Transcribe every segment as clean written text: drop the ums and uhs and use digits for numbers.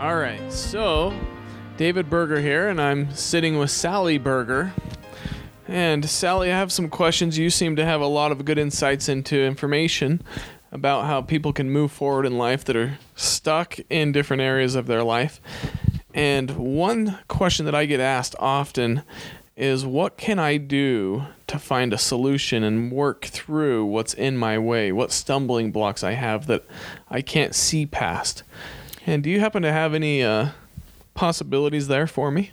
All right, so David Berger here, and I'm sitting with Sally Berger. And Sally, I have some questions. You seem to have a lot of good insights into information about how people can move forward in life that are stuck in different areas of their life. And one question that I get asked often is, what can I do to find a solution and work through what's in my way, what stumbling blocks I have that I can't see past? And do you happen to have any possibilities there for me?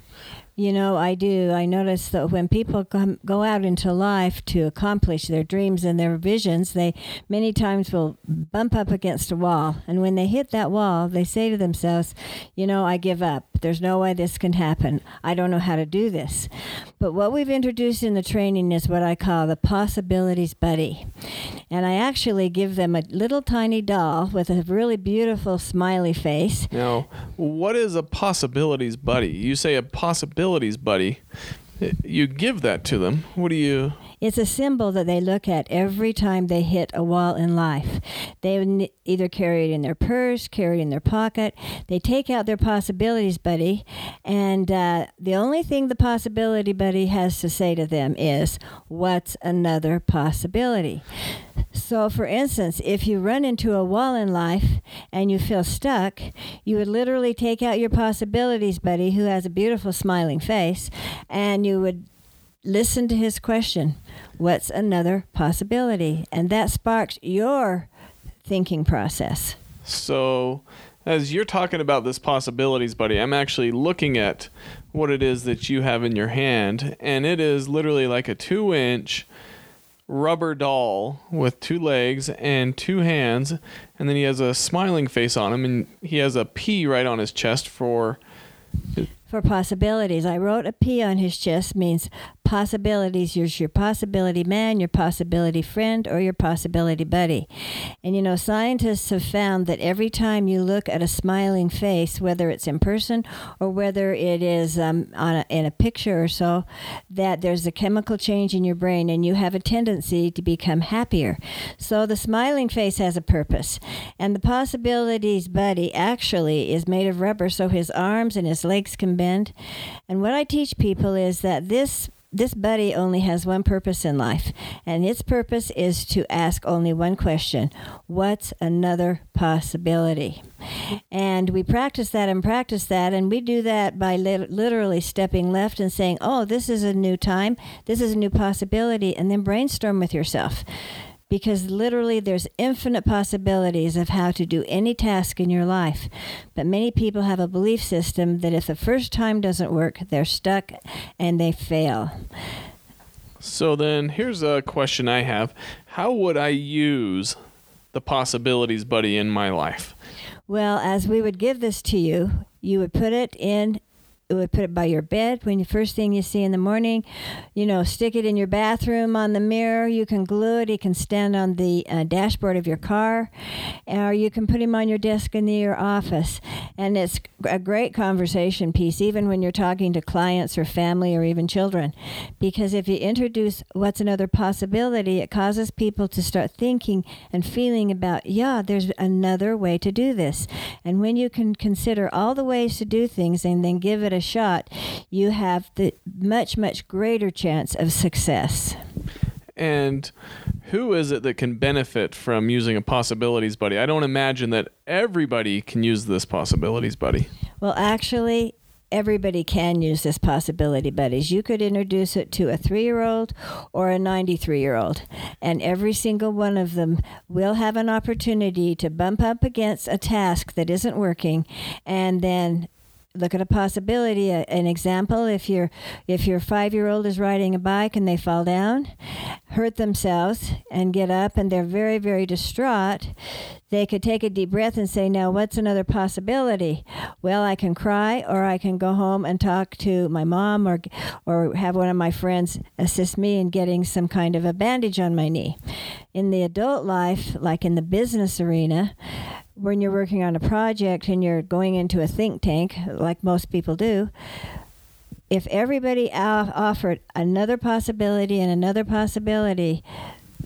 You know, I do. I notice that when people go out into life to accomplish their dreams and their visions, they many times will bump up against a wall. And when they hit that wall, they say to themselves, you know, I give up. There's no way this can happen. I don't know how to do this. But what we've introduced in the training is what I call the Possibilities Buddy. And I actually give them a little tiny doll with a really beautiful smiley face. Now, what is a Possibilities Buddy? You say a possibility. Buddy, you give that to them. What do you... It's a symbol that they look at every time they hit a wall in life. They either carry it in their purse, carry it in their pocket. They take out their Possibilities Buddy, and the only thing the Possibility Buddy has to say to them is, what's another possibility? So, for instance, if you run into a wall in life and you feel stuck, you would literally take out your Possibilities Buddy, who has a beautiful smiling face, and you would listen to his question, what's another possibility? And that sparks your thinking process. So as you're talking about this Possibilities Buddy, I'm actually looking at what it is that you have in your hand. And it is literally like a 2-inch rubber doll with 2 legs and 2 hands. And then he has a smiling face on him, and he has a P right on his chest for possibilities. I wrote a P on his chest, means possibilities. You're your possibility man, your possibility friend, or your possibility buddy. And you know, scientists have found that every time you look at a smiling face, whether it's in person or whether it is in a picture or so, that there's a chemical change in your brain and you have a tendency to become happier. So the smiling face has a purpose. And the Possibilities Buddy actually is made of rubber, so his arms and his legs can bend. And what I teach people is that this buddy only has one purpose in life, and its purpose is to ask only one question, what's another possibility? And we practice that, and we do that by literally stepping left and saying, oh, this is a new time, this is a new possibility, and then brainstorm with yourself. Because literally there's infinite possibilities of how to do any task in your life. But many people have a belief system that if the first time doesn't work, they're stuck and they fail. So then here's a question I have. How would I use the Possibilities Buddy in my life? Well, as we would give this to you, you would put it in... You would put it by your bed when the first thing you see in the morning. You know, stick it in your bathroom on the mirror. You can glue it. It can stand on the dashboard of your car. Or you can put him on your desk in your office. And it's a great conversation piece, even when you're talking to clients or family or even children. Because if you introduce what's another possibility, it causes people to start thinking and feeling about, yeah, there's another way to do this. And when you can consider all the ways to do things and then give it a shot, you have the much, much greater chance of success. And who is it that can benefit from using a Possibilities Buddy? I don't imagine that everybody can use this Possibilities Buddy. Well, actually, everybody can use this Possibility Buddies. You could introduce it to a 3-year-old or a 93-year-old, and every single one of them will have an opportunity to bump up against a task that isn't working, and then look at a possibility. An example, if your 5-year-old is riding a bike and they fall down, hurt themselves and get up, and they're very, very distraught, they could take a deep breath and say, now what's another possibility? Well, I can cry, or I can go home and talk to my mom, or have one of my friends assist me in getting some kind of a bandage on my knee. In the adult life, like in the business arena, when you're working on a project and you're going into a think tank, like most people do, if everybody offered another possibility and another possibility,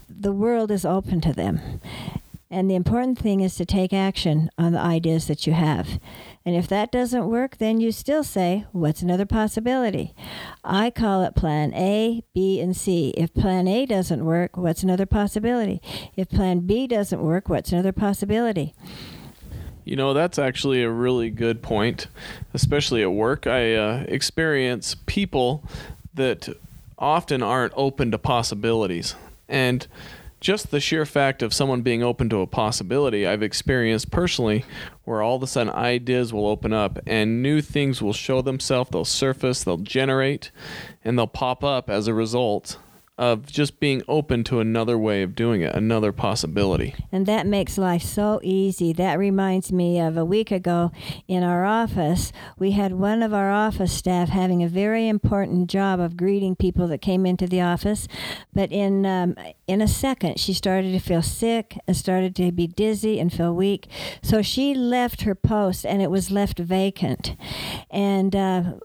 the world is open to them. And the important thing is to take action on the ideas that you have. And if that doesn't work, then you still say, what's another possibility? I call it plan A, B, and C. If plan A doesn't work, what's another possibility? If plan B doesn't work, what's another possibility? You know, that's actually a really good point, especially at work. I experience people that often aren't open to possibilities. And just the sheer fact of someone being open to a possibility, I've experienced personally, where all of a sudden ideas will open up and new things will show themselves, they'll surface, they'll generate, and they'll pop up as a result of just being open to another way of doing it, another possibility. And that makes life so easy. That reminds me of a week ago in our office, we had one of our office staff having a very important job of greeting people that came into the office. But in a second, she started to feel sick and started to be dizzy and feel weak. So she left her post and it was left vacant. And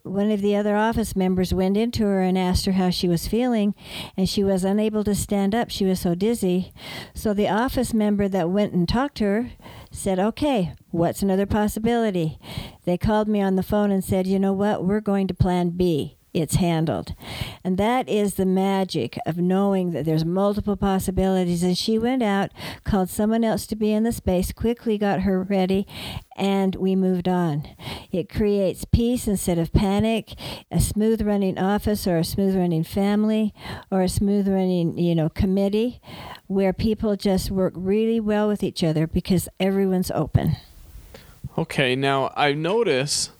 one of the other office members went into her and asked her how she was feeling. And she was unable to stand up. She was so dizzy. So the office member that went and talked to her said, okay, what's another possibility? They called me on the phone and said, you know what, we're going to plan B. It's handled. And that is the magic of knowing that there's multiple possibilities. And she went out, called someone else to be in the space, quickly got her ready, and we moved on. It creates peace instead of panic, a smooth running office or a smooth running family or a smooth running, committee where people just work really well with each other because everyone's open. Okay, now I notice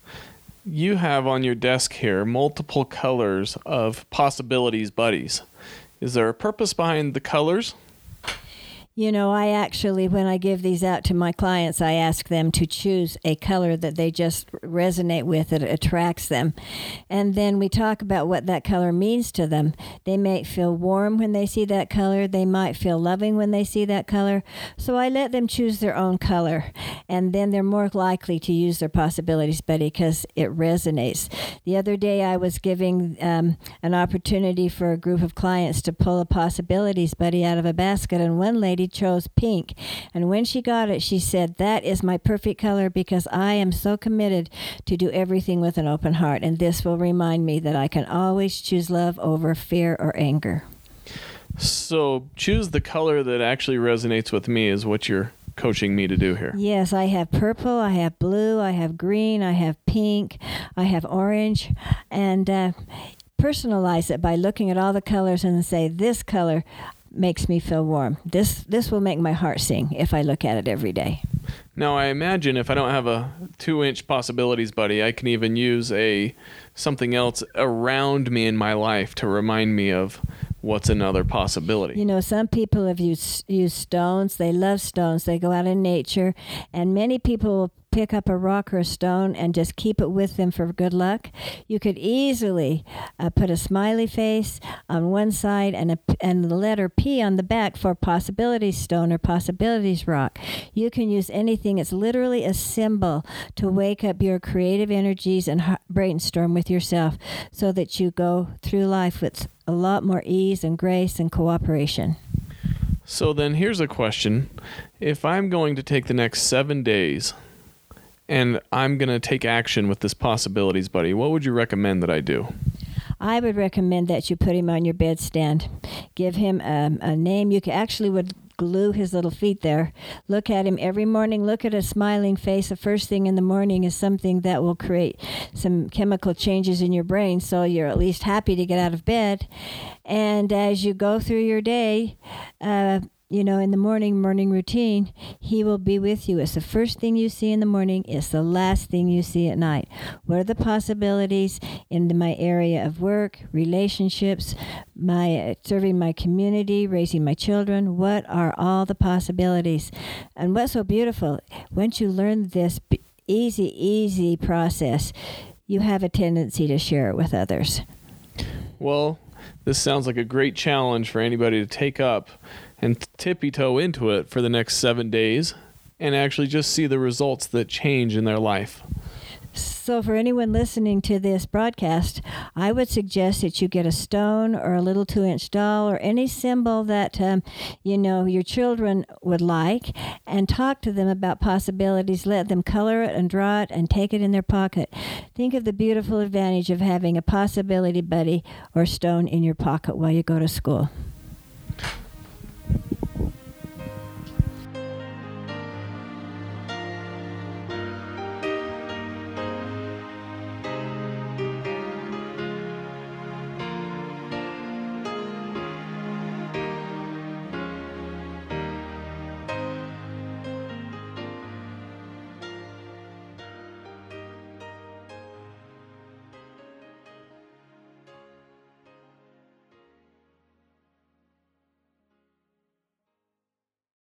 you have on your desk here multiple colors of possibilities buddies. Is there a purpose behind the colors? You know, I actually, when I give these out to my clients, I ask them to choose a color that they just resonate with, that attracts them. And then we talk about what that color means to them. They may feel warm when they see that color. They might feel loving when they see that color. So I let them choose their own color. And then they're more likely to use their possibilities buddy because it resonates. The other day I was giving an opportunity for a group of clients to pull a possibilities buddy out of a basket. And one lady chose pink, and when she got it she said, that is my perfect color because I am so committed to do everything with an open heart, and this will remind me that I can always choose love over fear or anger. So choose the color that actually resonates with me is what you're coaching me to do here. Yes, I have purple, I have blue, I have green, I have pink, I have orange, and personalize it by looking at all the colors and say, this color makes me feel warm. This will make my heart sing if I look at it every day. Now, I imagine if I don't have a 2-inch possibilities buddy, I can even use something else around me in my life to remind me of what's another possibility. You know, some people have used stones. They love stones. They go out in nature, and many people pick up a rock or a stone and just keep it with them for good luck. You could easily put a smiley face on one side and the letter P on the back for possibilities stone or possibilities rock. You can use anything. It's literally a symbol to wake up your creative energies and brainstorm with yourself so that you go through life with a lot more ease and grace and cooperation. So then here's a question. If I'm going to take the next 7 days and I'm going to take action with this possibilities buddy, what would you recommend that I do? I would recommend that you put him on your bedstand. Give him a name. You actually would glue his little feet there. Look at him every morning. Look at a smiling face. The first thing in the morning is something that will create some chemical changes in your brain, so you're at least happy to get out of bed. And as you go through your day, in the morning routine, he will be with you. It's the first thing you see in the morning. It's the last thing you see at night. What are the possibilities in my area of work, relationships, my serving my community, raising my children? What are all the possibilities? And what's so beautiful, once you learn this easy process, you have a tendency to share it with others. Well, this sounds like a great challenge for anybody to take up and tippy-toe into it for the next 7 days and actually just see the results that change in their life. So for anyone listening to this broadcast, I would suggest that you get a stone or a little 2-inch doll or any symbol that, your children would like, and talk to them about possibilities. Let them color it and draw it and take it in their pocket. Think of the beautiful advantage of having a possibility buddy or stone in your pocket while you go to school.